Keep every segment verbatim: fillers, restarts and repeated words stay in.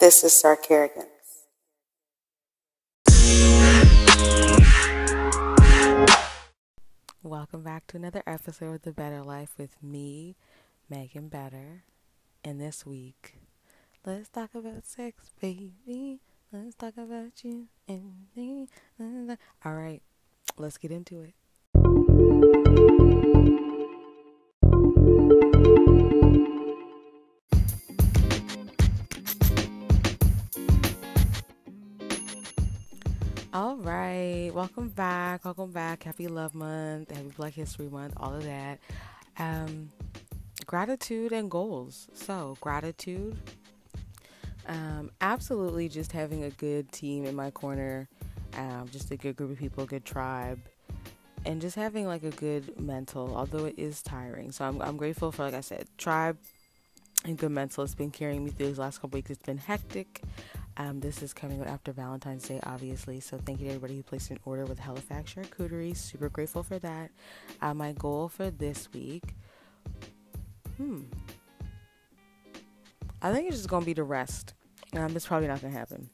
This is Sarcarrogance. Welcome back to another episode of The Better Life with me, Megan Better. And this week, let's talk about sex, baby. Let's talk about you and me. All right, let's get into it. All right, welcome back, welcome back. Happy Love Month, Happy Black History Month, all of that. Um, gratitude and goals. So gratitude, um, absolutely just having a good team in my corner, um, just a good group of people, good tribe, and just having like a good mental, although it is tiring. So I'm, I'm grateful for, like I said, tribe and good mental. It's been carrying me through these last couple weeks. It's been hectic. Um, this is coming after Valentine's Day, obviously. So thank you to everybody who placed an order with Halifax Charcuterie. Super grateful for that. Uh, my goal for this week, hmm, I think it's just gonna be to rest. Um, it's probably not gonna happen.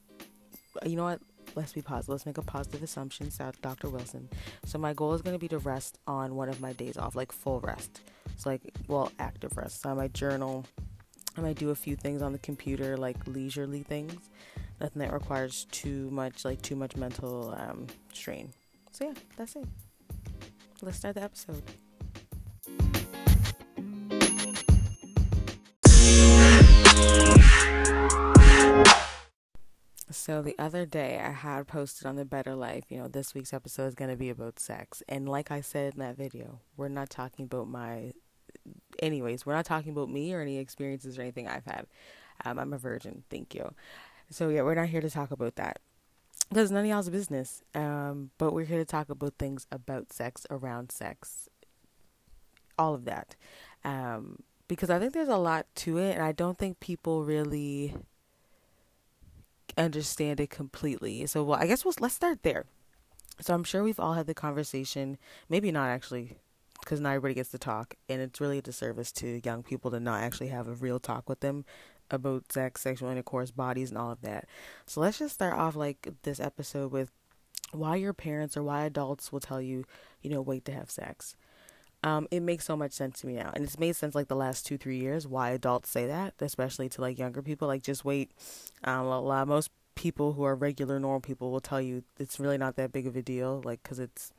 You know what? Let's be positive. Let's make a positive assumption, Doctor Wilson. So my goal is gonna be to rest on one of my days off, like full rest. So like, well, active rest. So I might journal. I might do a few things on the computer, like leisurely things, nothing that requires too much, like too much mental um, strain. So yeah, that's it. Let's start the episode. So the other day I had posted on The Better Life, you know, this week's episode is going to be about sex. And like I said in that video, we're not talking about my Anyways, we're not talking about me or any experiences or anything I've had. Um, I'm a virgin. Thank you. So yeah, we're not here to talk about that because none of y'all's business. Um, but we're here to talk about things about sex, around sex, all of that. Um, because I think there's a lot to it, and I don't think people really understand it completely. So well, I guess we'll let's start there. So I'm sure we've all had the conversation. Maybe not actually, because not everybody gets to talk, and it's really a disservice to young people to not actually have a real talk with them about sex, sexual intercourse, bodies, and all of that. So let's just start off like this episode with why your parents or why adults will tell you, you know, wait to have sex. Um, it makes so much sense to me now, and it's made sense like the last two, three years why adults say that, especially to like younger people, like just wait. Um, a lot, most people who are regular, normal people will tell you it's really not that big of a deal, like because it's.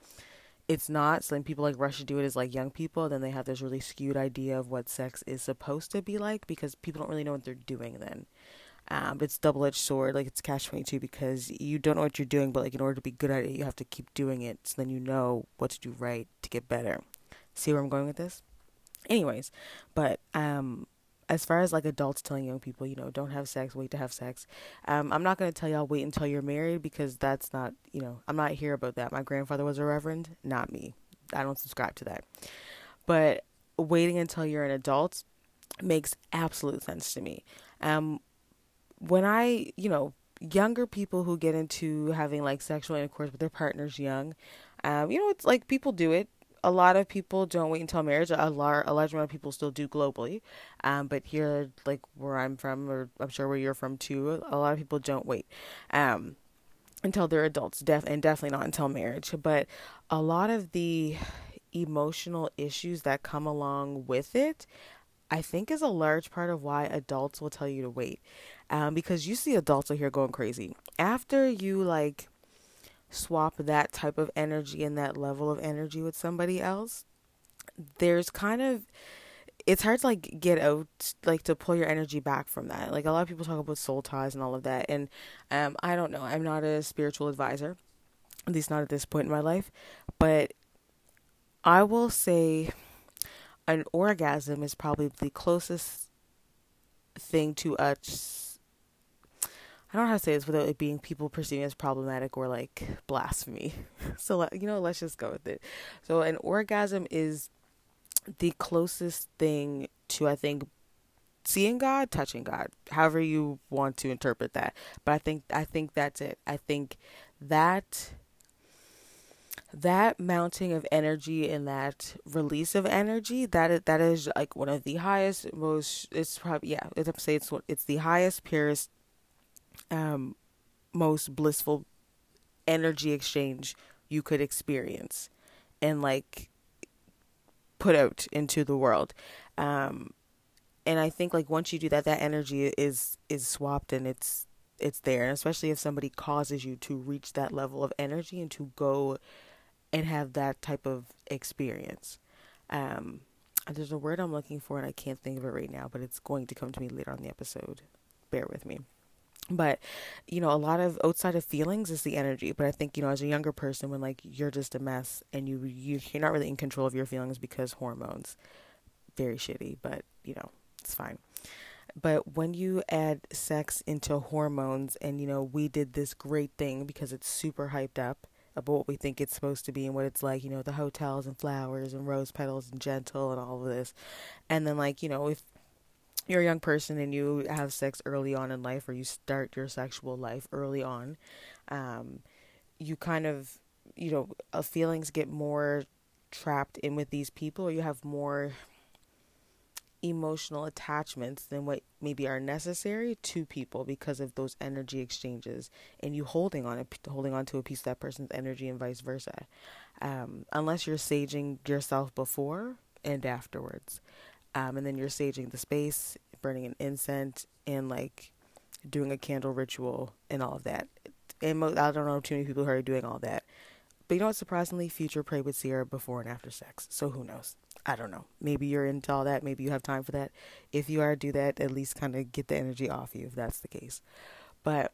It's not. So then people like rush to do it as like young people. Then they have this really skewed idea of what sex is supposed to be like because people don't really know what they're doing then. Um, it's double-edged sword. Like it's catch twenty-two because you don't know what you're doing. But like in order to be good at it, you have to keep doing it. So then you know what to do right to get better. See where I'm going with this? Anyways, but um, as far as like adults telling young people, you know, don't have sex, wait to have sex. Um, I'm not going to tell y'all wait until you're married because that's not, you know, I'm not here about that. My grandfather was a reverend, not me. I don't subscribe to that. But waiting until you're an adult makes absolute sense to me. Um, when I, you know, younger people who get into having like sexual intercourse with their partners young, um, you know, it's like people do it. A lot of people don't wait until marriage. A large, a large amount of people still do globally. Um, but here, like where I'm from, or I'm sure where you're from too, a lot of people don't wait um, until they're adults, def- and definitely not until marriage. But a lot of the emotional issues that come along with it, I think is a large part of why adults will tell you to wait. Um, because you see adults out here going crazy. After you like swap that type of energy and that level of energy with somebody else, there's kind of, it's hard to like get out, like to pull your energy back from that. Like a lot of people talk about soul ties and all of that. And um, I don't know, I'm not a spiritual advisor, at least not at this point in my life, but I will say an orgasm is probably the closest thing to a I don't know how to say this without it being people perceiving as problematic or like blasphemy. So, you know, let's just go with it. So an orgasm is the closest thing to, I think, seeing God, touching God, however you want to interpret that. But I think, I think that's it. I think that, that mounting of energy and that release of energy, that that is like one of the highest, most, it's probably, yeah, I'd say it's, it's the highest, purest um, most blissful energy exchange you could experience and like put out into the world. Um, and I think like once you do that, that energy is, is swapped and it's, it's there. And especially if somebody causes you to reach that level of energy and to go and have that type of experience. Um, there's a word I'm looking for and I can't think of it right now, but it's going to come to me later on the episode. Bear with me. But, you know, a lot of outside of feelings is the energy. But I think, you know, as a younger person, when like you're just a mess and you, you you're not really in control of your feelings because hormones, very shitty, but you know, it's fine. But when you add sex into hormones and, you know, we did this great thing because it's super hyped up about what we think it's supposed to be and what it's like, you know, the hotels and flowers and rose petals and gentle and all of this. And then like, you know, if you're a young person and you have sex early on in life, or you start your sexual life early on, um, you kind of, you know, uh, feelings get more trapped in with these people, or you have more emotional attachments than what maybe are necessary to people because of those energy exchanges and you holding on, holding on to a piece of that person's energy and vice versa. Um, unless you're saging yourself before and afterwards. Um, and then you're saging the space, burning an incense, and like doing a candle ritual and all of that. And mo- I don't know too many people who are doing all that. But you know what? Surprisingly, future pray with Sierra before and after sex. So who knows? I don't know. Maybe you're into all that. Maybe you have time for that. If you are, do that. At least kind of get the energy off you if that's the case. But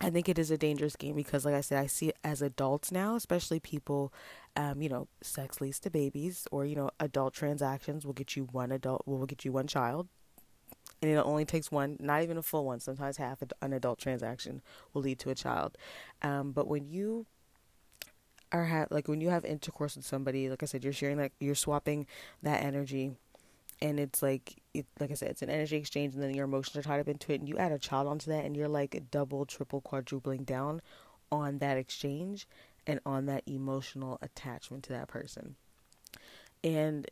I think it is a dangerous game because, like I said, I see it as adults now, especially people, um, you know, sex leads to babies, or, you know, adult transactions will get you one adult, will get you one child. And it only takes one, not even a full one. Sometimes half an adult transaction will lead to a child. Um, but when you are, ha- like, when you have intercourse with somebody, like I said, you're sharing, like, you're swapping that energy. And it's like, it, like I said, it's an energy exchange, and then your emotions are tied up into it, and you add a child onto that, and you're like double, triple, quadrupling down on that exchange and on that emotional attachment to that person. And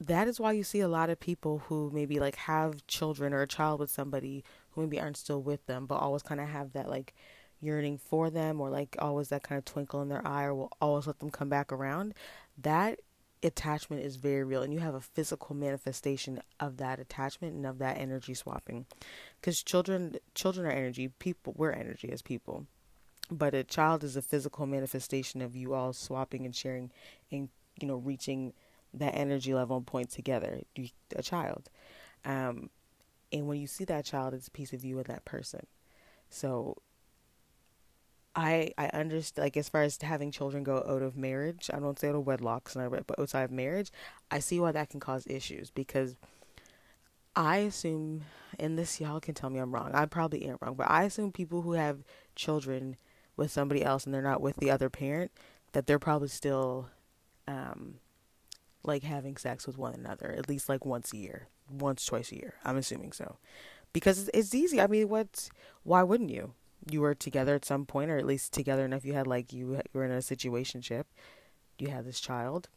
that is why you see a lot of people who maybe like have children or a child with somebody who maybe aren't still with them, but always kind of have that like yearning for them, or like always that kind of twinkle in their eye, or will always let them come back around. That attachment is very real, and you have a physical manifestation of that attachment and of that energy swapping, because children children are energy. People, we're energy as people, but a child is a physical manifestation of you all swapping and sharing and, you know, reaching that energy level and point together. You, a child, um and when you see that child, it's a piece of you and that person. So I, I understand, like, as far as having children go out of marriage, I don't say out of wedlocks, but outside of marriage, I see why that can cause issues, because I assume, and this, y'all can tell me I'm wrong, I probably am wrong, but I assume people who have children with somebody else and they're not with the other parent, that they're probably still, um, like, having sex with one another, at least, like, once a year, once, twice a year, I'm assuming so, because it's easy. I mean, what's, why wouldn't you? You were together at some point, or at least together enough. You had like, you were in a situationship. You had this child.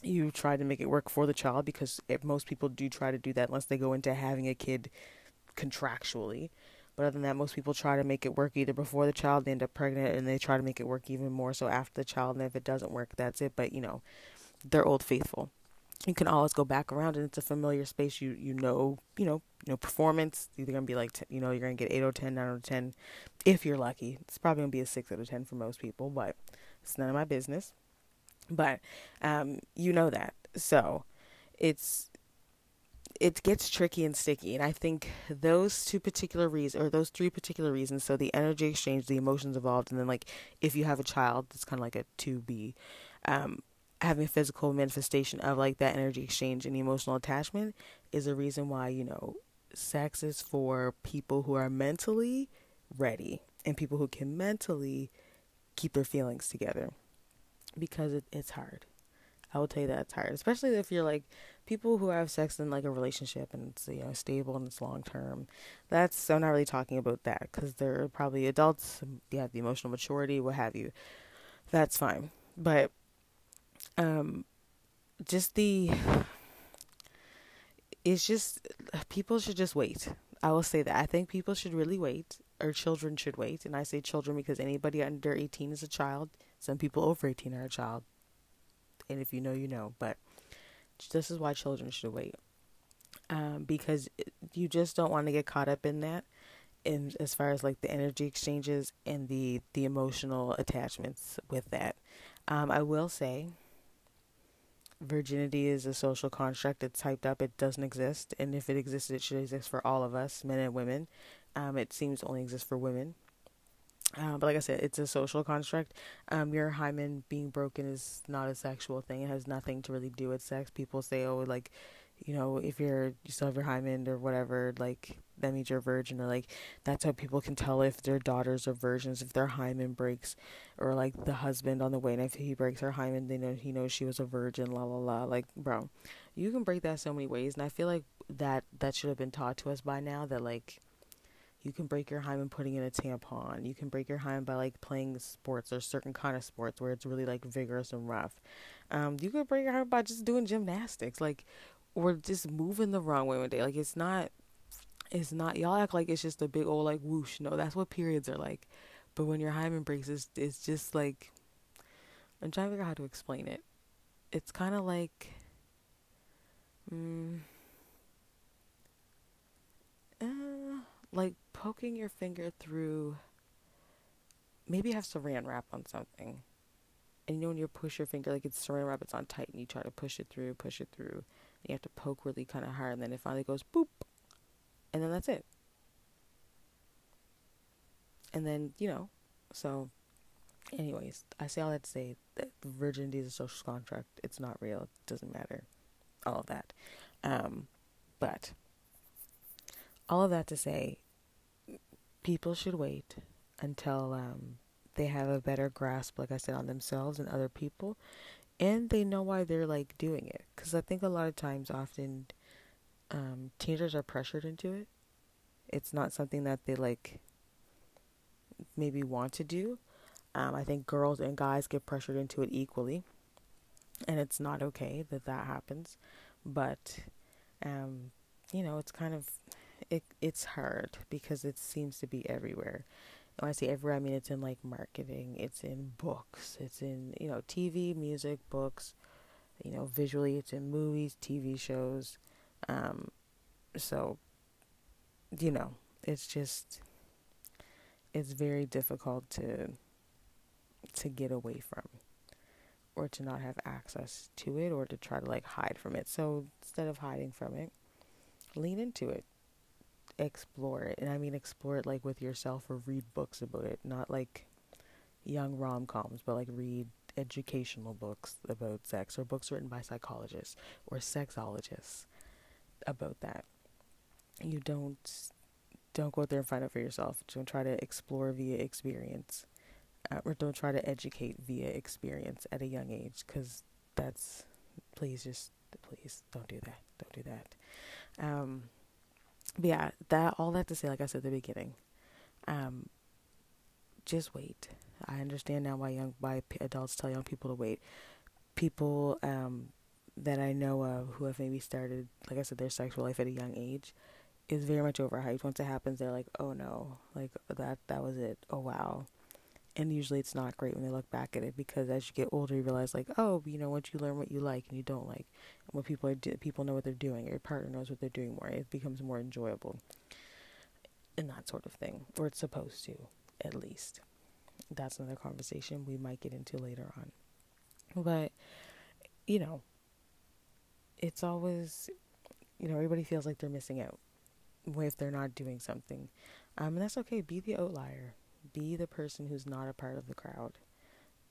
You tried to make it work for the child, because it, most people do try to do that unless they go into having a kid contractually. But other than that, most people try to make it work either before the child, they end up pregnant, and they try to make it work even more so after the child. And if it doesn't work, that's it. But you know, they're old faithful. You can always go back around, and it's a familiar space. You, you know, you know, you know, performance, you're going to be like, ten, you know, you're going to get eight out of ten, nine out of ten. If you're lucky, it's probably going to be a six out of ten for most people, but it's none of my business. But, um, you know that. So it's, it gets tricky and sticky. And I think those two particular reasons, or those three particular reasons. So the energy exchange, the emotions involved. And then like, if you have a child, it's kind of like a to be, um, having a physical manifestation of like that energy exchange and emotional attachment is a reason why, you know, sex is for people who are mentally ready and people who can mentally keep their feelings together, because it, it's hard. I will tell you that it's hard, especially if you're like people who have sex in like a relationship and it's, you know, stable and it's long term. That's, I'm not really talking about that, because they're probably adults. You have the emotional maturity, what have you. That's fine. But Um, just the, it's just, people should just wait. I will say that. I think people should really wait or children should wait. And I say children because anybody under eighteen is a child. Some people over eighteen are a child. And if you know, you know. But this is why children should wait. Um, because you just don't want to get caught up in that. And as far as like the energy exchanges and the, the emotional attachments with that. Um, I will say virginity is a social construct. It's hyped up. It doesn't exist. And if it existed, it should exist for all of us, men and women. Um, it seems to only exist for women. Uh, but like I said, it's a social construct. Um, your hymen being broken is not a sexual thing. It has nothing to really do with sex. People say, oh, like, you know, if you're, you still have your hymen or whatever, like, that means you're a virgin, or like, that's how people can tell if their daughters are virgins, if their hymen breaks, or like the husband on the way, and if he breaks her hymen, they know, he knows she was a virgin, la la la. Like, bro, you can break that so many ways, and I feel like that, that should have been taught to us by now, that like, you can break your hymen putting in a tampon, you can break your hymen by like playing sports or certain kind of sports where it's really like vigorous and rough, um, you can break your hymen by just doing gymnastics, like, or just moving the wrong way one day, like, it's not, it's not, y'all act like it's just a big old like whoosh. No, that's what periods are like. But when your hymen breaks, it's, it's just like, I'm trying to figure out how to explain it. It's kind of like, mm, uh, like poking your finger through, maybe have saran wrap on something. And you know when you push your finger, like it's saran wrap, it's on tight, and you try to push it through, push it through. And you have to poke really kind of hard, and then it finally goes boop. And then that's it. And then, you know, so anyways, I say all that to say that virginity is a social contract. It's not real. It doesn't matter. All of that. Um, but all of that to say, people should wait until um, they have a better grasp, like I said, on themselves and other people. And they know why they're like doing it. Because I think a lot of times often... Um, teenagers are pressured into it. It's not something that they like maybe want to do. Um, I think girls and guys get pressured into it equally, and it's not okay that that happens. But, um, you know, it's kind of, it, it's hard because it seems to be everywhere. When I say everywhere, I mean, it's in like marketing, it's in books, it's in, you know, T V, music, books, you know, visually it's in movies, T V shows. Um, so, you know, it's just, it's very difficult to, to get away from, or to not have access to it, or to try to like hide from it. So instead of hiding from it, lean into it, explore it. And I mean, explore it like with yourself, or read books about it, not like young rom-coms, but like read educational books about sex, or books written by psychologists or sexologists about that. You don't don't go out there and find out for yourself. Don't try to explore via experience, uh, or don't try to educate via experience at a young age, because that's, please just please don't do that don't do that um but yeah, that all that to say, like I said at the beginning, um just wait. I understand now why young why adults tell young people to wait. People um that I know of who have maybe started, like I said, their sexual life at a young age is very much overhyped. Once it happens, they're like, oh no, like that, that was it. Oh wow. And usually it's not great when they look back at it, because as you get older, you realize like, oh, you know, once you learn what you like and you don't like, and what people are do- people know what they're doing, or your partner knows what they're doing more, it becomes more enjoyable and that sort of thing, or it's supposed to, at least. That's another conversation we might get into later on. But, you know, it's always, you know, everybody feels like they're missing out if they're not doing something. Um, and that's okay. Be the outlier. Be the person who's not a part of the crowd.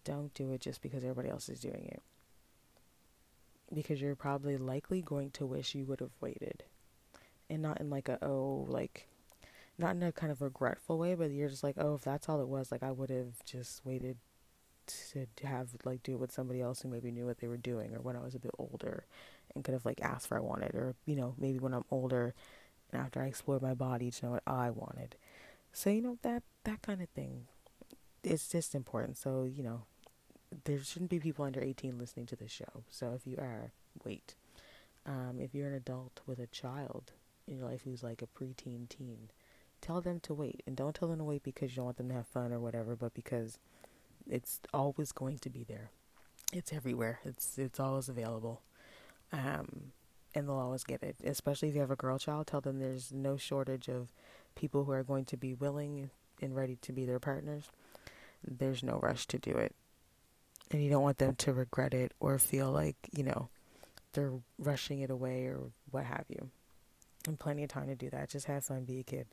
Don't do it just because everybody else is doing it, because you're probably likely going to wish you would have waited. And not in like a, oh, like, not in a kind of regretful way, but you're just like, oh, if that's all it was, like, I would have just waited to have, like, do it with somebody else who maybe knew what they were doing, or when I was a bit older and could have like asked for what I wanted, or, you know, maybe when I'm older and after I explored my body to know what I wanted. So, you know, that that kind of thing, it's just important. So, you know, there shouldn't be people under eighteen listening to this show. So if you are, wait. Um, if you're an adult with a child in your life who's like a preteen teen, tell them to wait. And don't tell them to wait because you don't want them to have fun or whatever, but because it's always going to be there. It's everywhere. It's it's always available. Um, and they'll always get it. Especially if you have a girl child, tell them there's no shortage of people who are going to be willing and ready to be their partners. There's no rush to do it. And you don't want them to regret it or feel like, you know, they're rushing it away or what have you. And plenty of time to do that. Just have fun, be a kid.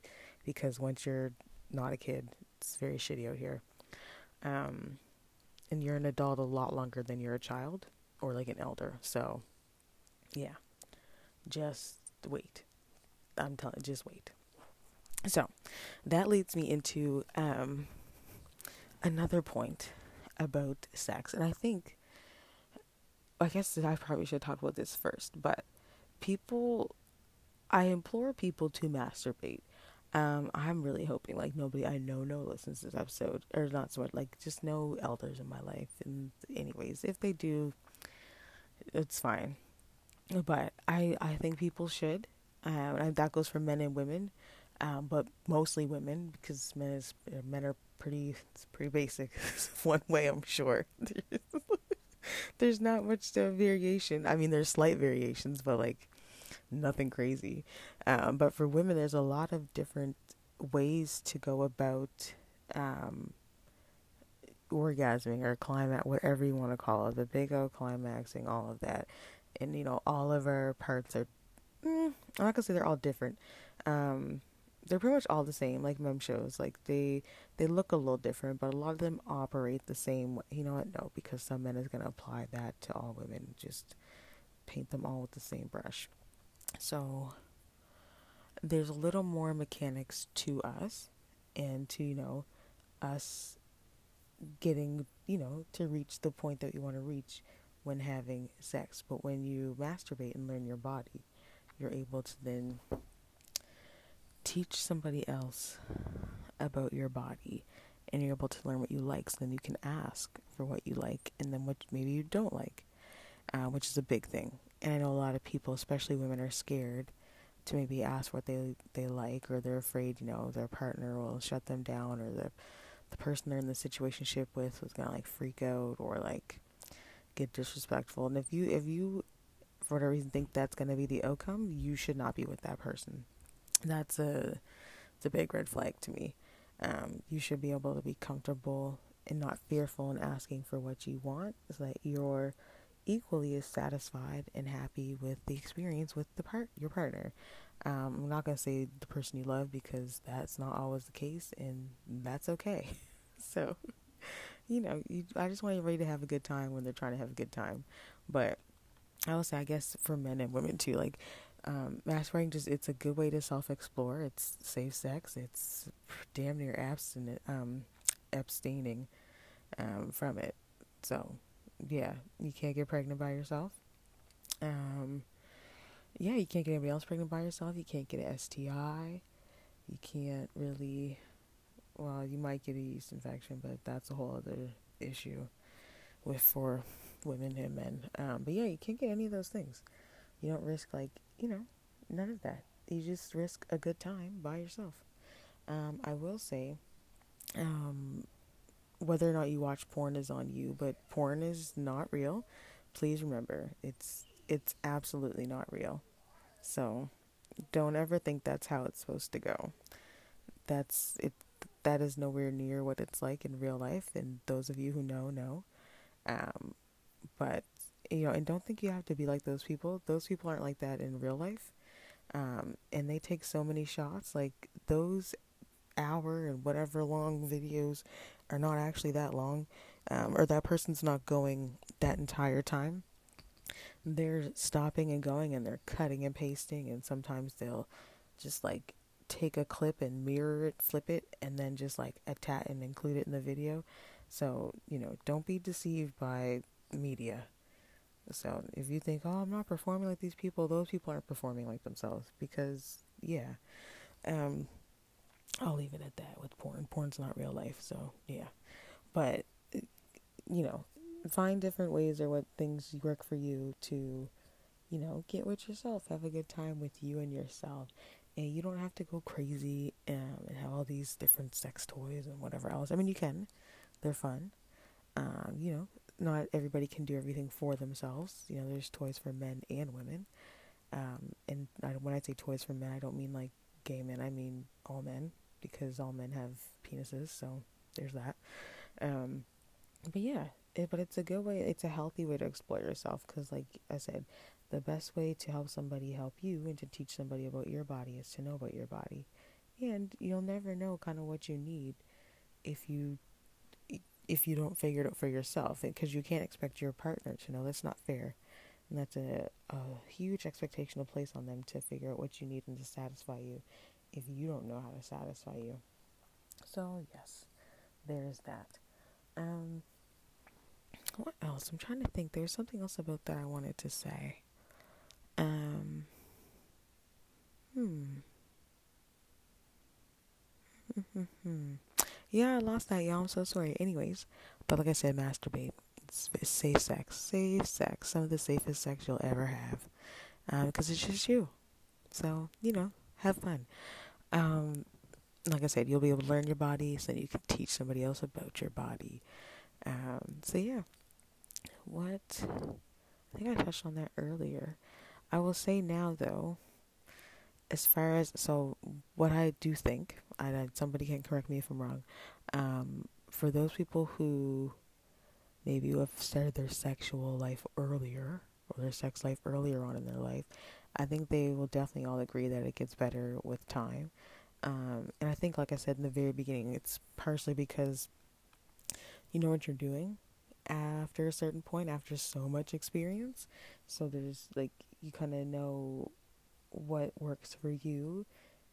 Because once you're not a kid, it's very shitty out here. Um, and you're an adult a lot longer than you're a child or like an elder. So, yeah. Just wait. I'm telling you, just wait. So, that leads me into um, another point about sex. And I think, I guess I probably should talk about this first, but people, I implore people to masturbate. Um, I'm really hoping, like, nobody I know no listens to this episode, or not so much, like, just no elders in my life, and anyways, if they do, it's fine, but I, I think people should, um, and that goes for men and women, um, but mostly women, because men is, men are pretty, it's pretty basic, one way I'm sure, there's not much uh, variation. I mean, there's slight variations, but like nothing crazy. Um, but for women, there's a lot of different ways to go about um, orgasming or climax, whatever you want to call it, the big O climaxing, all of that. And, you know, all of our parts are, mm, I'm not going to say they're all different. Um, they're pretty much all the same, like mem shows, like they, they look a little different, but a lot of them operate the same way. You know what? No, because some men is going to apply that to all women, just paint them all with the same brush. So there's a little more mechanics to us and to, you know, us getting, you know, to reach the point that you want to reach when having sex. But when you masturbate and learn your body, you're able to then teach somebody else about your body, and you're able to learn what you like. So then you can ask for what you like and then what maybe you don't like, uh, which is a big thing. And I know a lot of people, especially women, are scared to maybe ask what they they like, or they're afraid, you know, their partner will shut them down, or the the person they're in the situationship with is gonna like freak out or like get disrespectful. And if you if you for whatever reason think that's gonna be the outcome, you should not be with that person. That's a it's a big red flag to me. Um, you should be able to be comfortable and not fearful in asking for what you want, so that you're equally as satisfied and happy with the experience with the part your partner. Um, I'm not gonna say the person you love, because that's not always the case, and that's okay. So, you know, you, I just want everybody to have a good time when they're trying to have a good time. But I will say, I guess for men and women too, like um, masturbating just it's a good way to self-explore. It's safe sex. It's damn near abstinent, um, abstaining um, from it. So. Yeah, you can't get pregnant by yourself. Um, yeah, you can't get anybody else pregnant by yourself. You can't get an S T I. You can't really, well, you might get a yeast infection, but that's a whole other issue with for women and men. Um, but yeah, you can't get any of those things. You don't risk, like, you know, none of that. You just risk a good time by yourself. Um, I will say, um, whether or not you watch porn is on you, but porn is not real. Please remember, it's it's absolutely not real. So don't ever think that's how it's supposed to go. That's it. That is nowhere near what it's like in real life. And those of you who know, know. Um, but, you know, and don't think you have to be like those people. Those people aren't like that in real life. Um, and they take so many shots. Like, those hour and whatever long videos are not actually that long, um, or that person's not going that entire time. They're stopping and going, and they're cutting and pasting, and sometimes they'll just like take a clip and mirror it, flip it, and then just like attach and include it in the video. So, you know, don't be deceived by media. So if you think, oh, I'm not performing like these people, those people aren't performing like themselves, because yeah, um, I'll leave it at that with porn. Porn's not real life, so yeah. But, you know, find different ways or what things work for you to, you know, get with yourself. Have a good time with you and yourself. and you don't have to go crazy um, and have all these different sex toys and whatever else. I mean, you can, they're fun. Um, you know, not everybody can do everything for themselves. You know, there's toys for men and women. Um, and I, when I say toys for men, I don't mean like gay men. I mean all men, because all men have penises. So there's that. Um, but yeah, it, but it's a good way. It's a healthy way to explore yourself. Cause like I said, the best way to help somebody help you and to teach somebody about your body is to know about your body. And you'll never know kind of what you need if you if you don't figure it out for yourself, because you can't expect your partner to know. That's not fair. And that's a, a huge expectation to place on them to figure out what you need and to satisfy you if you don't know how to satisfy you. So yes, there's that. Um, what else? I'm trying to think. There's something else about that I wanted to say. Um, hmm. Yeah, I lost that, y'all. I'm so sorry. Anyways, but like I said, masturbate. It's, it's safe sex. Safe sex. Some of the safest sex you'll ever have. Um, because it's just you. So, you know, have fun. Um, like I said, you'll be able to learn your body so that you can teach somebody else about your body. Um, so yeah. What? I think I touched on that earlier. I will say now, though, as far as, so what I do think, and somebody can correct me if I'm wrong, um, for those people who maybe have started their sexual life earlier, or their sex life earlier on in their life, I think they will definitely all agree that it gets better with time. Um, and I think, like I said in the very beginning, it's partially because you know what you're doing after a certain point, after so much experience. So there's, like, you kind of know what works for you,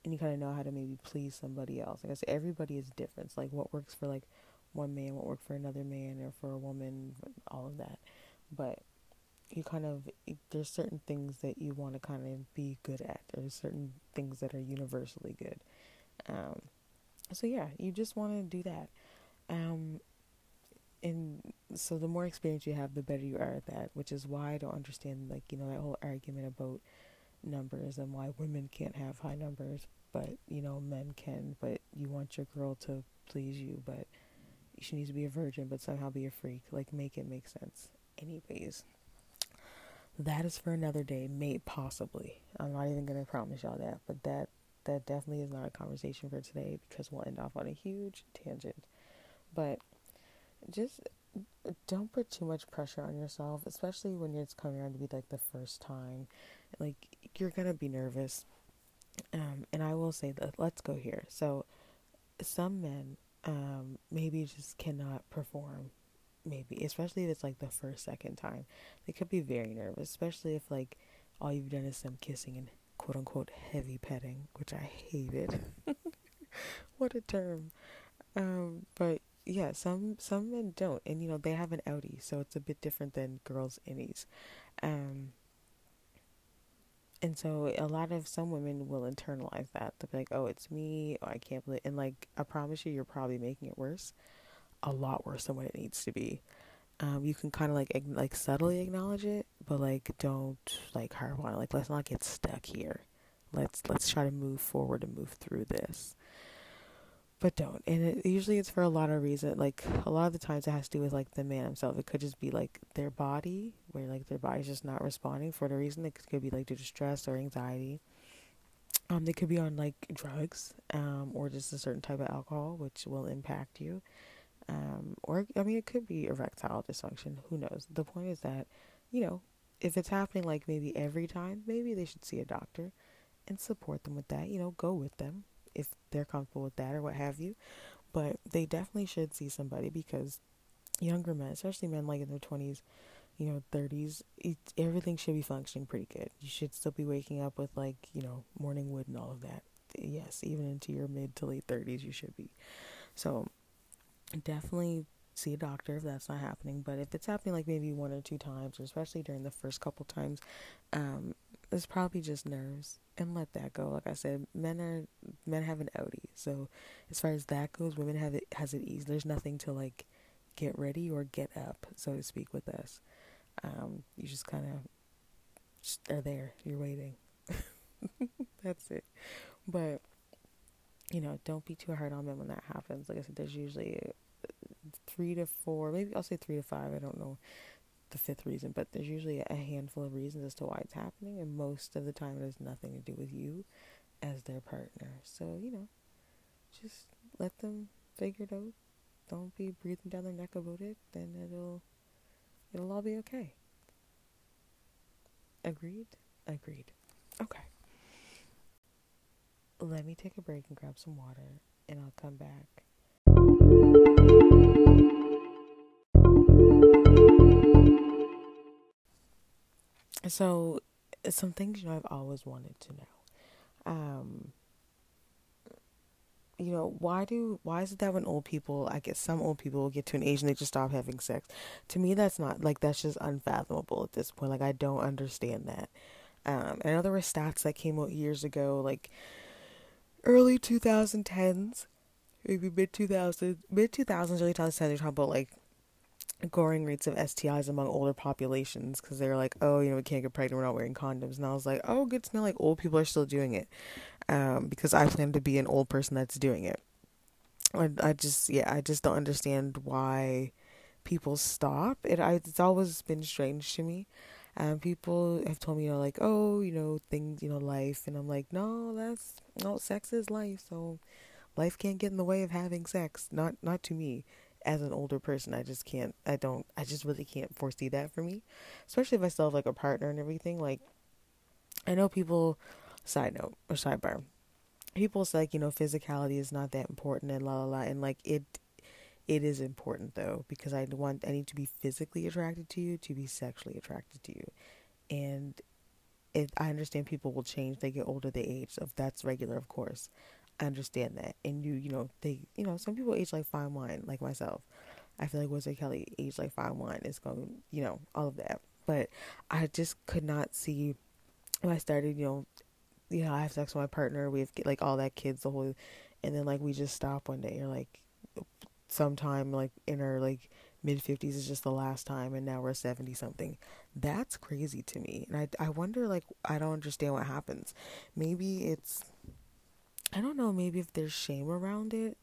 and you kind of know how to maybe please somebody else. Like I said, everybody is different. It's like what works for like one man, what works for another man, or for a woman, all of that. But you kind of, there's certain things that you want to kind of be good at. There's certain things that are universally good. Um, so yeah, you just want to do that. Um, and so the more experience you have, the better you are at that, which is why I don't understand, like, you know, that whole argument about numbers and why women can't have high numbers, but you know, men can. But you want your girl to please you, but she needs to be a virgin, but somehow be a freak. Like, make it make sense. Anyways, that is for another day, mate. Possibly, I'm not even gonna promise y'all that, but that that definitely is not a conversation for today, because we'll end off on a huge tangent. But just don't put too much pressure on yourself, especially when it's coming around to be like the first time. Like, you're gonna be nervous. Um, and I will say that, let's go here. So some men, um, maybe just cannot perform, maybe, especially if it's like the first, second time, they could be very nervous, especially if like all you've done is some kissing and quote unquote heavy petting, which I hated. What a term. Um, but yeah, some, some men don't, and you know, they have an outie, so it's a bit different than girls' innies. Um, And so a lot of, some women will internalize that. They'll be like, oh, it's me. Oh, I can't believe. And like, I promise you, you're probably making it worse. A lot worse than what it needs to be. Um, you can kind of like, ag- like subtly acknowledge it, but like, don't like harp on it. Like, let's not get stuck here. Let's, let's try to move forward and move through this. But don't. And it, usually it's for a lot of reasons. Like, a lot of the times it has to do with like the man himself. It could just be like their body, where like their body's just not responding for the reason. It could be like due to stress or anxiety. Um, they could be on like drugs, um, or just a certain type of alcohol, which will impact you. Um, or, I mean, it could be erectile dysfunction. Who knows? The point is that, you know, if it's happening like maybe every time, maybe they should see a doctor and support them with that. You know, go with them if they're comfortable with that or what have you. But they definitely should see somebody, because younger men, especially men like in their twenties, you know, thirties, it's, everything should be functioning pretty good. You should still be waking up with like, you know, morning wood and all of that. Yes, even into your mid to late thirties, you should be. So definitely see a doctor if that's not happening. But if it's happening like maybe one or two times, or especially during the first couple times, um, it's probably just nerves, and let that go. Like I said, men are, men have an outie. So as far as that goes, women have it, has it easy. There's nothing to like get ready or get up, so to speak, with us. Um, you just kind of are there. You're waiting. That's it. But, you know, don't be too hard on them when that happens. Like I said, there's usually three to four, maybe I'll say three to five. I don't know the fifth reason, but there's usually a handful of reasons as to why it's happening. And most of the time it has nothing to do with you as their partner. So, you know, just let them figure it out. Don't be breathing down their neck about it. Then it'll, it'll all be okay. Agreed? Agreed. Okay. Let me take a break and grab some water, and I'll come back. So, some things, you know, I've always wanted to know. Um, you know, why do, why is it that when old people, I guess some old people will get to an age and they just stop having sex? To me, that's not, like, that's just unfathomable at this point. Like, I don't understand that. Um, I know there were stats that came out years ago, like, early twenty tens, maybe mid two thousands, mid two thousands, early two thousands, they're talking about, like, growing rates of S T Is among older populations, because they're like, oh, you know, we can't get pregnant, we're not wearing condoms. And I was like, oh, good to know, like, old people are still doing it, um, because I plan to be an old person that's doing it. I, I just, yeah, I just don't understand why people stop. It, I, it's always been strange to me. Um, people have told me, you know, like, oh, you know, things, you know, life, and I'm like, no, that's, no, sex is life, so life can't get in the way of having sex, not, not to me, as an older person. I just can't, I don't, I just really can't foresee that for me, especially if I still have, like, a partner and everything. Like, I know people, side note, or sidebar, people say, like, you know, physicality is not that important, and la, la, la, and, like, it, it is important, though, because I want, I need to be physically attracted to you to be sexually attracted to you. And it, I understand people will change, they get older, they age, so that's regular, of course, I understand that. And you, you know, they, you know, some people age like fine wine, like myself. I feel like Wizard Kelly aged like fine wine, it's going, you know, all of that. But I just could not see when I started, you know, you know, I have sex with my partner, we have, like, all that, kids, the whole, and then, like, we just stop one day, you're like, sometime, like, in our, like, mid fifties is just the last time, and now we're seventy something. That's crazy to me. And I, I wonder, like, I don't understand what happens. Maybe it's, I don't know, maybe if there's shame around it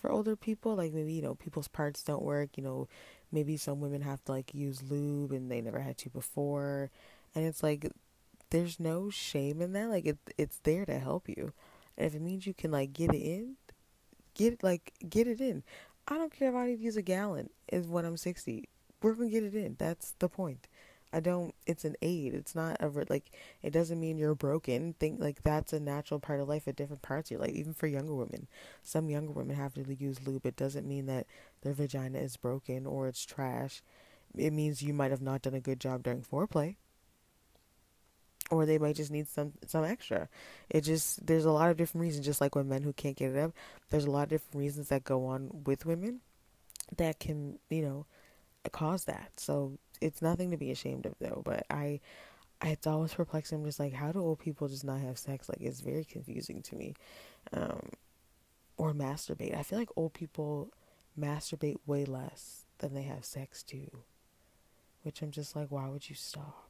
for older people, like, maybe, you know, people's parts don't work, you know, maybe some women have to, like, use lube and they never had to before, and it's like, there's no shame in that, like, it, it's there to help you, and if it means you can, like, get it in, get, like, get it in, I don't care if I need to use a gallon is when I'm sixty. We're going to get it in. That's the point. I don't, it's an aid. It's not ever, like, it doesn't mean you're broken. Think, like, that's a natural part of life at different parts of your life. Even for younger women, some younger women have to use lube. It doesn't mean that their vagina is broken or it's trash. It means you might have not done a good job during foreplay, or they might just need some, some extra. It just, there's a lot of different reasons, just like with men who can't get it up, there's a lot of different reasons that go on with women that can, you know, cause that. So it's nothing to be ashamed of, though. But I, I it's always perplexing. I'm just like, how do old people just not have sex? Like, it's very confusing to me. Um, or masturbate. I feel like old people masturbate way less than they have sex too, which I'm just like, why would you stop?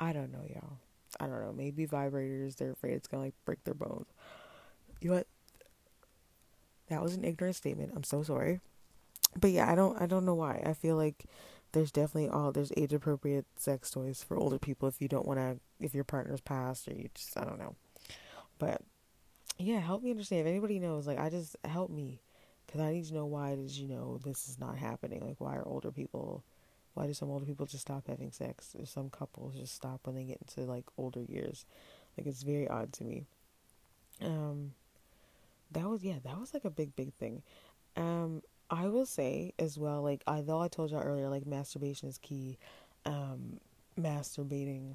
I don't know, y'all. I don't know. Maybe vibrators, they're afraid it's going to, like, break their bones. You know what? That was an ignorant statement. I'm so sorry. But yeah, I don't, I don't know why. I feel like there's definitely all, there's age appropriate sex toys for older people if you don't want to, if your partner's passed, or you just, I don't know. But yeah, help me understand. If anybody knows, like, I just, help me. Because I need to know, why did you know this is not happening? Like, why are older people, why do some older people just stop having sex? Or some couples just stop when they get into, like, older years. Like, it's very odd to me. Um, that was, yeah, that was, like, a big, big thing. Um, I will say as well, like, I, though I told y'all earlier, like, masturbation is key. Um, masturbating,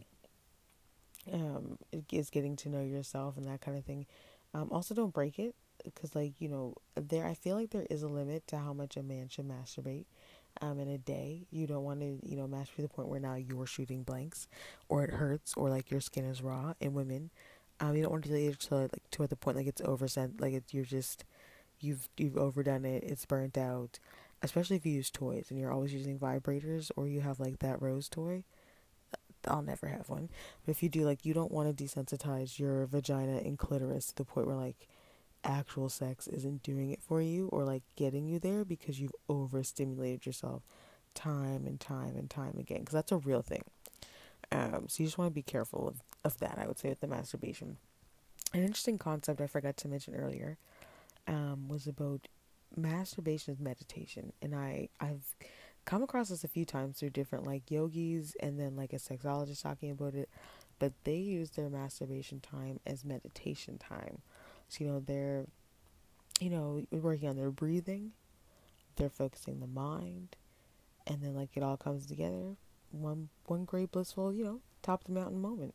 um, is getting to know yourself and that kind of thing. Um, also don't break it. Because, like, you know, there, I feel like there is a limit to how much a man should masturbate. Um, in a day, you don't want to, you know, masturbate to the point where now you're shooting blanks, or it hurts, or, like, your skin is raw. In women, um, you don't want to delay it to, like, to the point, like, it's oversent, like, it, you're just, you've, you've overdone it, it's burnt out, especially if you use toys, and you're always using vibrators, or you have, like, that rose toy, I'll never have one. But if you do, like, you don't want to desensitize your vagina and clitoris to the point where, like, actual sex isn't doing it for you or, like, getting you there because you've overstimulated yourself time and time and time again, because that's a real thing. Um, so you just want to be careful of, of that, I would say, with the masturbation. An interesting concept I forgot to mention earlier um, was about masturbation is meditation. And I, I've come across this a few times through different, like, yogis and then, like, a sexologist talking about it. But they use their masturbation time as meditation time. So, you know, they're, you know, working on their breathing. They're focusing the mind. And then, like, it all comes together. One one great blissful, you know, top of the mountain moment.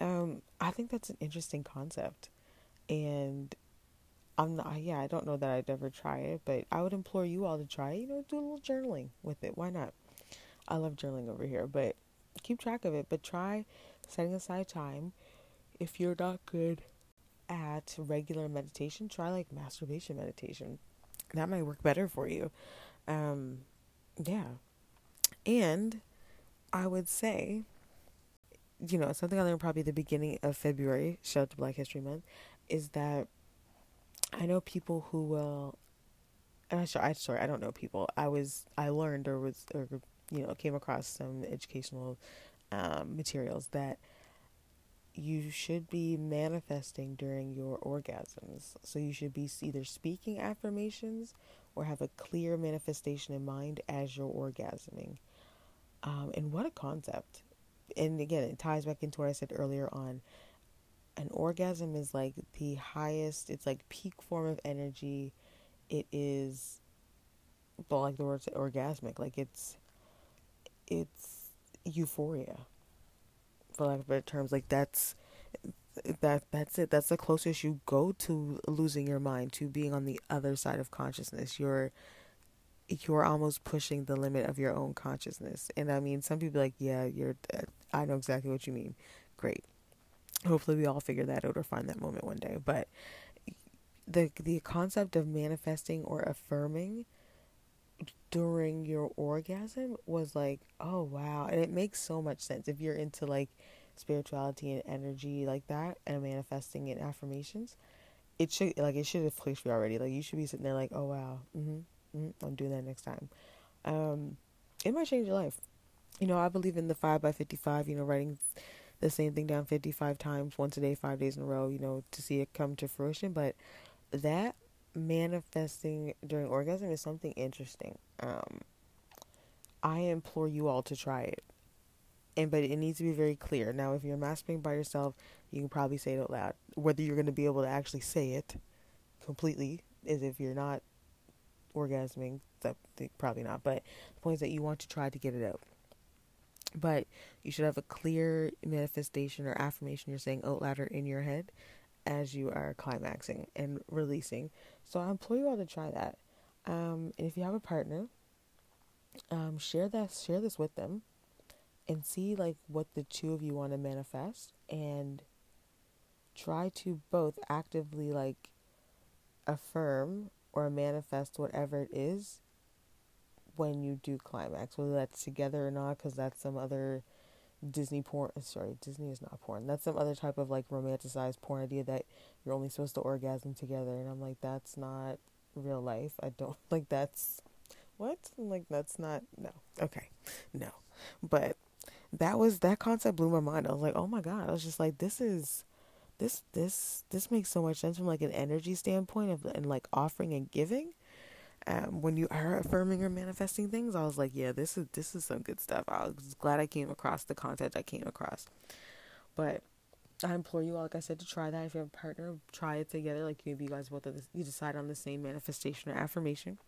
Um, I think that's an interesting concept. And I'm not, yeah, I don't know that I'd ever try it, but I would implore you all to try it. You know, do a little journaling with it. Why not? I love journaling over here, but keep track of it. But try setting aside time. If you're not good at regular meditation, try, like, masturbation meditation. That might work better for you. Um, yeah. And I would say, you know, something I learned probably the beginning of February, shout out to Black History Month, is that I know people who will, and I, sorry, I, sorry, I don't know people, I was, I learned or was, or, you know, came across some educational um, materials that you should be manifesting during your orgasms. So you should be either speaking affirmations or have a clear manifestation in mind as you're orgasming. Um, and what a concept. And again, it ties back into what I said earlier on. An orgasm is like the highest, it's like peak form of energy. It is, well, like the word said, orgasmic. Like it's, it's euphoria. For lack of better terms, like that's, that that's it. That's the closest you go to losing your mind, to being on the other side of consciousness. You're you're almost pushing the limit of your own consciousness. And I mean, some people are like, yeah, you're, I know exactly what you mean. Great. Hopefully we all figure that out or find that moment one day. But the, the concept of manifesting or affirming during your orgasm was like, oh wow. And it makes so much sense. If you're into, like, spirituality and energy like that and manifesting and affirmations, it should, like, it should have placed you already. Like, you should be sitting there like, oh wow. Mm-hmm. I'm doing that next time. Um, it might change your life. You know, I believe in the five by fifty-five, you know, writing the same thing down fifty-five times, once a day, five days in a row, you know, to see it come to fruition. But that manifesting during orgasm is something interesting. Um, I implore you all to try it. And, but it needs to be very clear. Now, if you're masturbating by yourself, you can probably say it out loud. Whether you're going to be able to actually say it completely is if you're not orgasming, that probably not, but the point is that you want to try to get it out. But you should have a clear manifestation or affirmation you're saying out loud or in your head as you are climaxing and releasing. So I implore you all to try that. Um, and if you have a partner, um, share that, share this with them, and see, like, what the two of you want to manifest, and try to both actively, like, affirm or manifest whatever it is when you do climax, whether that's together or not, because that's some other Disney porn, sorry, Disney is not porn, that's some other type of, like, romanticized porn idea that you're only supposed to orgasm together, and I'm like, that's not real life, I don't, like, that's, what, I'm like, that's not, no, okay, no, but that was, that concept blew my mind. I was like, oh my god, I was just like, this is, This this this makes so much sense from, like, an energy standpoint of, and, like, offering and giving. Um, when you are affirming or manifesting things, I was like, yeah, this is this is some good stuff. I was glad I came across the content I came across. But I implore you all, like I said, to try that. If you have a partner, try it together. Like, maybe you guys both have this, you decide on the same manifestation or affirmation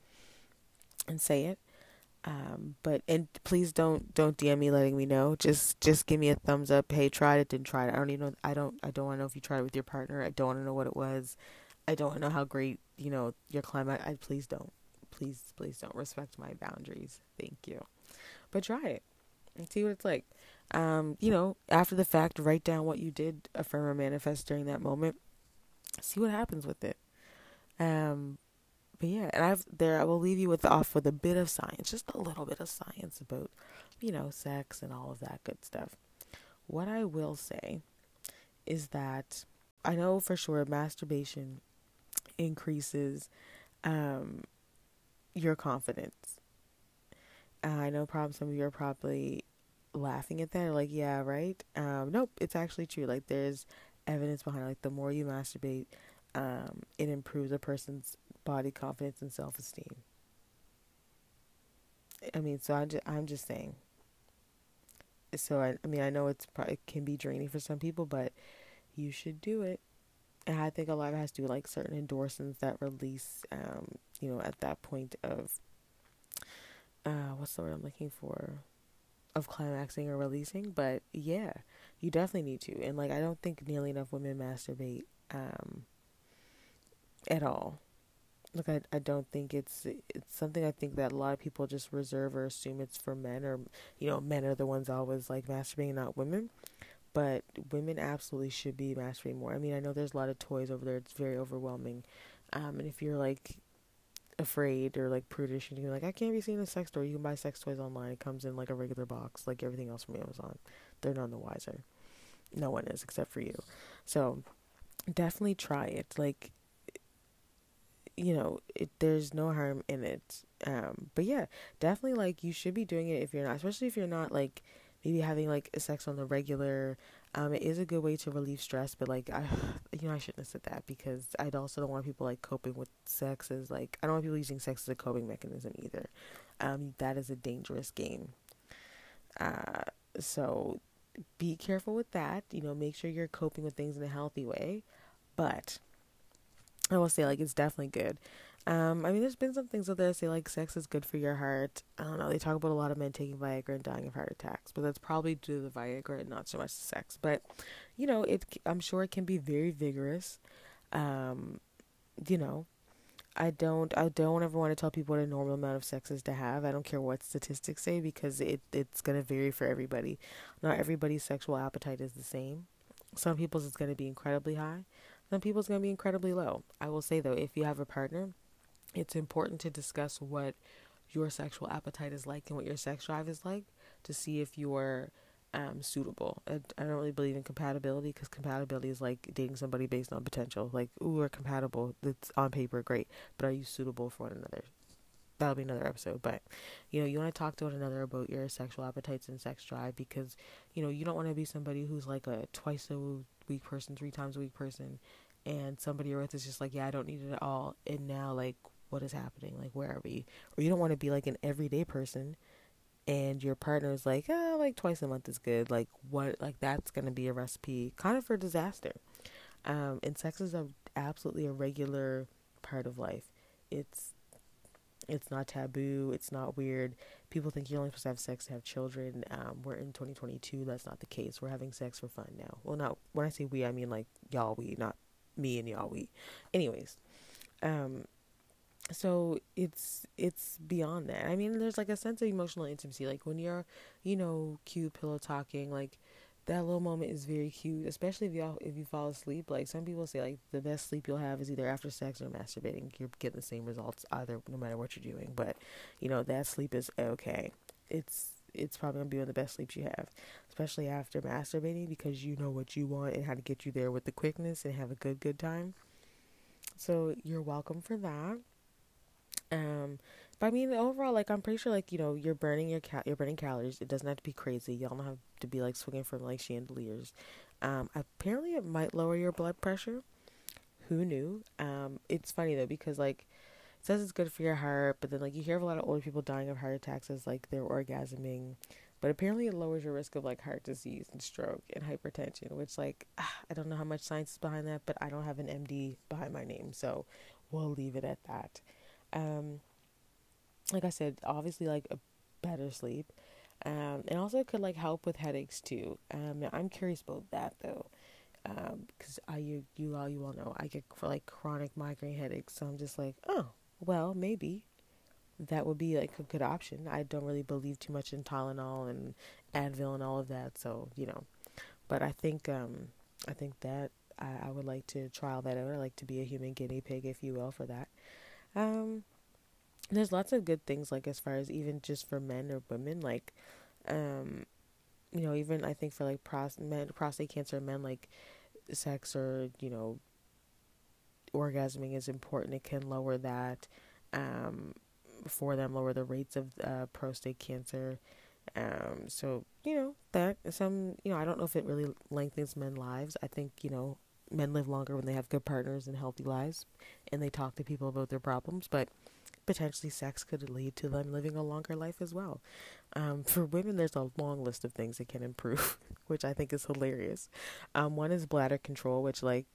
and say it. Um, but, and please don't, don't D M me letting me know. Just, just give me a thumbs up. Hey, tried it, didn't try it. I don't even know. I don't, I don't want to know if you tried it with your partner. I don't want to know what it was. I don't want to know how great, you know, your climax. I, please don't, please, please don't. Respect my boundaries. Thank you. But try it and see what it's like. Um, you know, after the fact, write down what you did affirm or manifest during that moment. See what happens with it. Um, But yeah, and I've there. I will leave you with off with a bit of science, just a little bit of science about, you know, sex and all of that good stuff. What I will say is that I know for sure masturbation increases um, your confidence. Uh, I know probably some of you are probably laughing at that, like, yeah, right? Um, nope, it's actually true. Like, there's evidence behind it. Like, the more you masturbate, um, it improves a person's body confidence and self-esteem. I mean, so I just, I'm just saying. So, I, I mean, I know it's probably can be draining for some people, but you should do it. And I think a lot of it has to do with, like, certain endorphins that release, um, you know, at that point of, uh, what's the word I'm looking for? Of climaxing or releasing. But yeah, you definitely need to. And, like, I don't think nearly enough women masturbate, um, at all. Look, I, I don't think it's, it's something I think that a lot of people just reserve or assume it's for men, or, you know, men are the ones always, like, masturbating, not women. But women absolutely should be masturbating more. I mean, I know there's a lot of toys over there. It's very overwhelming. Um, and if you're, like, afraid or, like, prudish, and you're like, I can't be seen in a sex store, you can buy sex toys online. It comes in, like, a regular box, like everything else from Amazon. They're none the wiser. No one is, except for you. So, definitely try it. Like, you know, it, there's no harm in it. Um, but yeah, definitely, like, you should be doing it if you're not, especially if you're not, like, maybe having, like, sex on the regular. Um, it is a good way to relieve stress, but, like, I, you know, I shouldn't have said that, because I also don't want people, like, coping with sex as, like, I don't want people using sex as a coping mechanism either. Um, that is a dangerous game. Uh, so be careful with that. You know, make sure you're coping with things in a healthy way, but I will say, like, it's definitely good. Um, I mean, there's been some things out there that say, like, sex is good for your heart. I don't know. They talk about a lot of men taking Viagra and dying of heart attacks, but that's probably due to the Viagra and not so much the sex. But, you know, it. I'm sure it can be very vigorous. Um, you know, I don't. I don't ever want to tell people what a normal amount of sex is to have. I don't care what statistics say, because it it's gonna vary for everybody. Not everybody's sexual appetite is the same. Some people's it's gonna be incredibly high. Some people's going to be incredibly low. I will say, though, if you have a partner, it's important to discuss what your sexual appetite is like and what your sex drive is like to see if you're um, suitable. I, I don't really believe in compatibility, because compatibility is like dating somebody based on potential. Like, ooh, we're compatible. That's on paper, great. But are you suitable for one another? That'll be another episode. But, you know, you want to talk to one another about your sexual appetites and sex drive, because, you know, you don't want to be somebody who's like a twice a week person, three times a week person, and somebody you're with is just like, yeah, I don't need it at all, and now, like, what is happening? Like, where are we? Or you don't want to be like an everyday person and your partner is like, oh, like twice a month is good. Like, what? Like, that's going to be a recipe kind of for disaster. Um, and sex is a, absolutely a regular part of life. It's It's not taboo. It's not weird. People think you're only supposed to have sex to have children. Um, we're in twenty twenty-two. That's not the case. We're having sex for fun now. Well, not when I say we, I mean like y'all we, not me and y'all we. Anyways, um, so it's it's beyond that. I mean, there's like a sense of emotional intimacy. Like when you're, you know, cute pillow talking, like that little moment is very cute. Especially if y'all if you fall asleep. Like some people say, like the best sleep you'll have is either after sex or masturbating. You're getting the same results either, no matter what you're doing. But you know that sleep is okay. It's it's probably gonna be one of the best sleeps you have, especially after masturbating, because you know what you want and how to get you there with the quickness and have a good good time. So you're welcome for that. Um, but I mean, overall, like, I'm pretty sure, like, you know, you're burning your cal- you're burning calories. It doesn't have to be crazy. Y'all don't have to be, like, swinging from, like, chandeliers. Um, apparently it might lower your blood pressure. Who knew? Um, it's funny, though, because, like, it says it's good for your heart, but then, like, you hear of a lot of older people dying of heart attacks as, like, they're orgasming. But apparently it lowers your risk of, like, heart disease and stroke and hypertension, which, like, I don't know how much science is behind that, but I don't have an M D behind my name, so we'll leave it at that. Um, like I said, obviously, like, a better sleep, um, and also it could, like, help with headaches, too. Um, now I'm curious about that, though, um, because I, you, you all, you all know, I get, like, chronic migraine headaches, so I'm just like, oh, well, maybe that would be, like, a good option. I don't really believe too much in Tylenol and Advil and all of that, so, you know, but I think, um, I think that I, I would like to trial that out. I like to be a human guinea pig, if you will, for that. Um, there's lots of good things, like, as far as even just for men or women, like, um, you know, even I think for like pros- men, prostate cancer men, like sex or, you know, orgasming is important. It can lower that um, for them, lower the rates of uh, prostate cancer. Um, so, you know, that some, you know, I don't know if it really lengthens men's lives. I think, you know, men live longer when they have good partners and healthy lives and they talk to people about their problems, but potentially sex could lead to them living a longer life as well. Um, for women, there's a long list of things that can improve, which I think is hilarious. Um, one is bladder control, which like,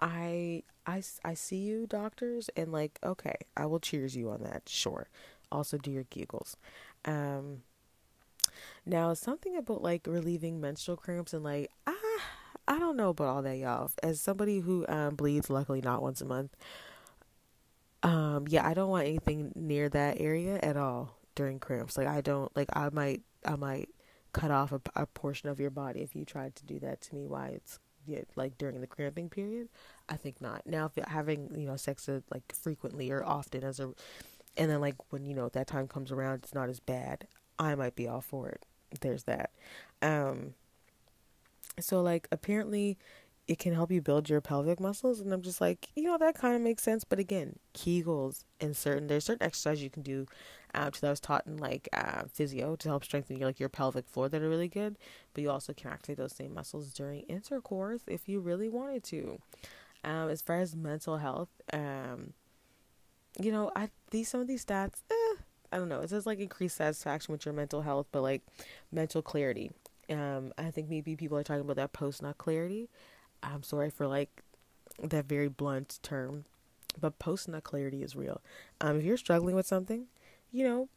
I, I, I see you doctors and like, okay, I will cheers you on that. Sure. Also do your giggles. Um, now something about like relieving menstrual cramps and like, ah, I don't know about all that, y'all. As somebody who um, bleeds, luckily not once a month. Um, yeah, I don't want anything near that area at all during cramps. Like I don't, like I might, I might cut off a, a portion of your body if you tried to do that to me. Why it's yeah, like during the cramping period? I think not. Now, if having you know sex uh, like frequently or often as a, and then like when you know that time comes around, it's not as bad. I might be all for it. There's that. Um. So, like, apparently it can help you build your pelvic muscles. And I'm just like, you know, that kind of makes sense. But again, Kegels and certain, there's certain exercises you can do, um, because I was taught in, like, uh, physio to help strengthen your, like, your pelvic floor that are really good. But you also can activate those same muscles during intercourse if you really wanted to. Um, as far as mental health, um, you know, I these some of these stats, eh, I don't know. It says, like, increased satisfaction with your mental health, but, like, mental clarity. Um, I think maybe people are talking about that post-nut clarity. I'm sorry for like that very blunt term, but post-nut clarity is real. Um, if you're struggling with something, you know,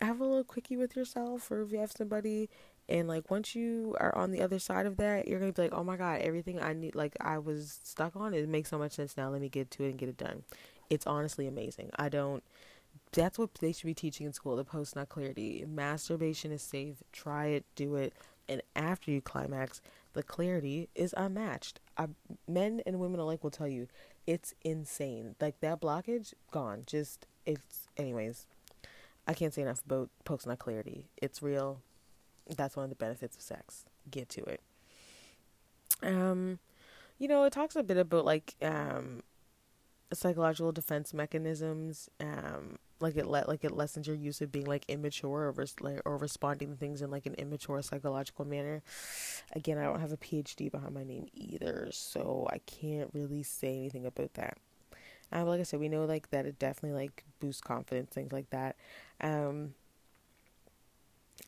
have a little quickie with yourself, or if you have somebody, and like once you are on the other side of that, you're gonna be like, oh my God, everything I need, like I was stuck on, it makes so much sense now. Let me get to it and get it done. It's honestly amazing. I don't. That's what they should be teaching in school. The post-nut clarity. Masturbation is safe. Try it. Do it. And after you climax, the clarity is unmatched. I, men and women alike will tell you, it's insane. Like that blockage, gone. Just, it's, anyways, I can't say enough about post-nut clarity. It's real. That's one of the benefits of sex. Get to it. Um, you know, it talks a bit about like um, psychological defense mechanisms. Um, like it let like it lessens your use of being like immature or res- like, or responding to things in like an immature psychological manner. Again, I don't have a P H D behind my name either, so I can't really say anything about that. Um, like I said, we know like that it definitely like boosts confidence, things like that. Um.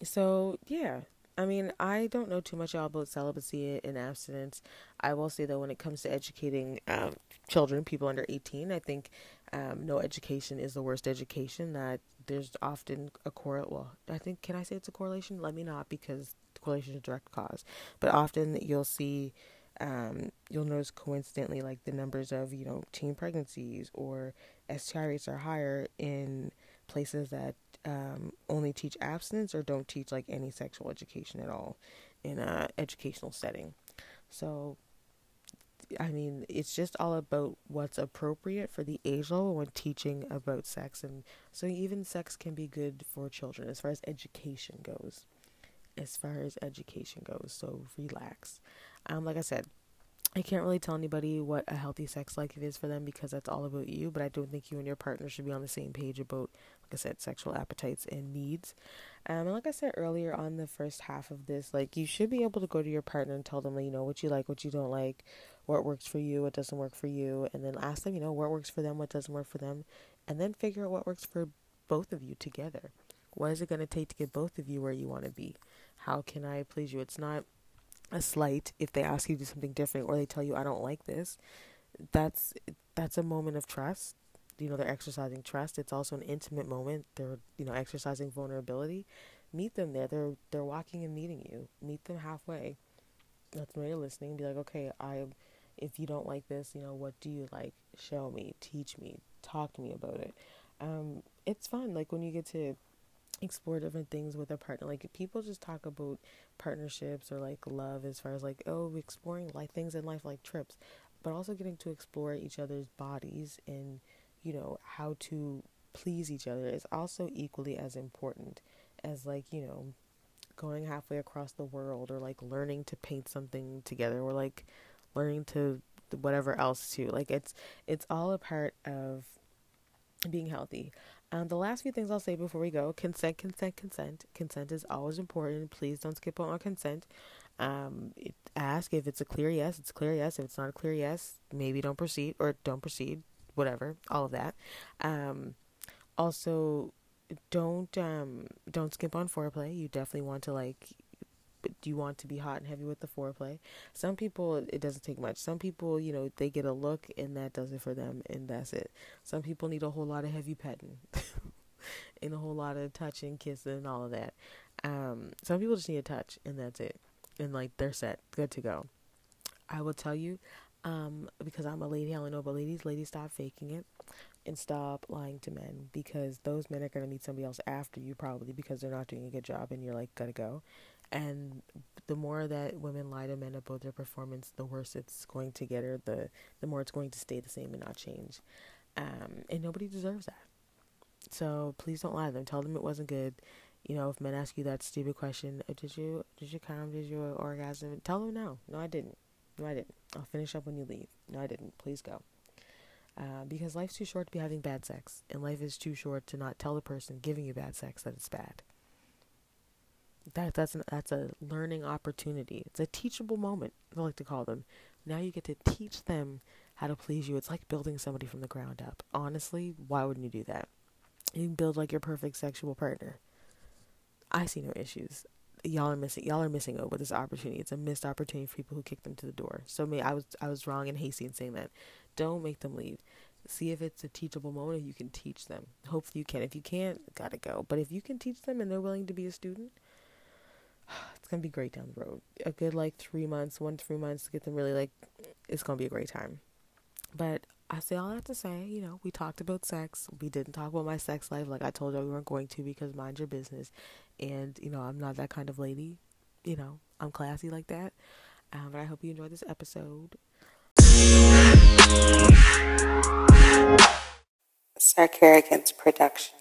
So yeah, I mean, I don't know too much about celibacy and abstinence. I will say though, when it comes to educating um, children, people under eighteen, I think. Um, no education is the worst education. That there's often a correlation. Well, I think, can I say it's a correlation? Let me not, because the correlation is a direct cause. But often you'll see, um, you'll notice coincidentally, like the numbers of, you know, teen pregnancies or S T I rates are higher in places that um, only teach abstinence or don't teach like any sexual education at all in a educational setting. So I mean, it's just all about what's appropriate for the age level when teaching about sex. And so even sex can be good for children as far as education goes, as far as education goes. So relax. Um, like I said, I can't really tell anybody what a healthy sex life is for them because that's all about you. But I don't think you and your partner should be on the same page about, like I said, sexual appetites and needs. Um, and like I said earlier on the first half of this, like you should be able to go to your partner and tell them, you know, what you like, what you don't like, what works for you, what doesn't work for you. And then ask them, you know, what works for them, what doesn't work for them. And then figure out what works for both of you together. What is it going to take to get both of you where you want to be? How can I please you? It's not a slight if they ask you to do something different or they tell you I don't like this. That's that's a moment of trust. You know, they're exercising trust. It's also an intimate moment. They're, you know, exercising vulnerability. Meet them there. They're they're walking and meeting you. Meet them halfway. That's when you're listening. Be like, okay, I if you don't like this, you know, what do you like? Show me, teach me, talk to me about it. Um, it's fun. Like when you get to explore different things with a partner, like people just talk about partnerships or like love as far as like, oh, exploring like things in life, like trips, but also getting to explore each other's bodies and, you know, how to please each other is also equally as important as like, you know, going halfway across the world, or like learning to paint something together, or like learning to whatever else too. Like it's, it's all a part of being healthy. Um, the last few things I'll say before we go, consent, consent, consent, consent is always important. Please don't skip on consent. Um, it, ask if it's a clear yes, it's a clear yes. If it's not a clear yes, maybe don't proceed or don't proceed, whatever, all of that. Um, also don't, um, don't skip on foreplay. You definitely want to like, you want to be hot and heavy with the foreplay. Some people, it doesn't take much. Some people, you know, they get a look and that does it for them and that's it. Some people need a whole lot of heavy petting and a whole lot of touching, kissing and all of that. Um, some people just need a touch and that's it. And like they're set, good to go. I will tell you, um, because I'm a lady, I only know about ladies. Ladies, stop faking it and stop lying to men, because those men are going to meet somebody else after you probably because they're not doing a good job and you're like, gotta go. And the more that women lie to men about their performance, the worse it's going to get, or the, the more it's going to stay the same and not change. Um, and nobody deserves that. So please don't lie to them. Tell them it wasn't good. You know, if men ask you that stupid question, oh, did you, did you come, did you orgasm? Tell them no. No, I didn't. No, I didn't. I'll finish up when you leave. No, I didn't. Please go. Uh, because life's too short to be having bad sex. And life is too short to not tell the person giving you bad sex that it's bad. That that's an, that's a learning opportunity. It's a teachable moment, I like to call them. Now you get to teach them how to please you. It's like building somebody from the ground up. Honestly, why wouldn't you do that? You can build like your perfect sexual partner. I see no issues. Y'all are missing. Y'all are missing out with this opportunity. It's a missed opportunity for people who kick them to the door. So me, I was I was wrong and hasty in saying that. Don't make them leave. See if it's a teachable moment. If you can teach them, hopefully you can. If you can't, gotta go. But if you can teach them and they're willing to be a student, it's gonna be great down the road. A good like three months, one to three months to get them really like, it's gonna be a great time. But I say all that to say, you know, we talked about sex. We didn't talk about my sex life, like I told you we weren't going to, because mind your business. And you know, I'm not that kind of lady. You know, I'm classy like that. Um, but I hope you enjoyed this episode. Sarcarrogance Production.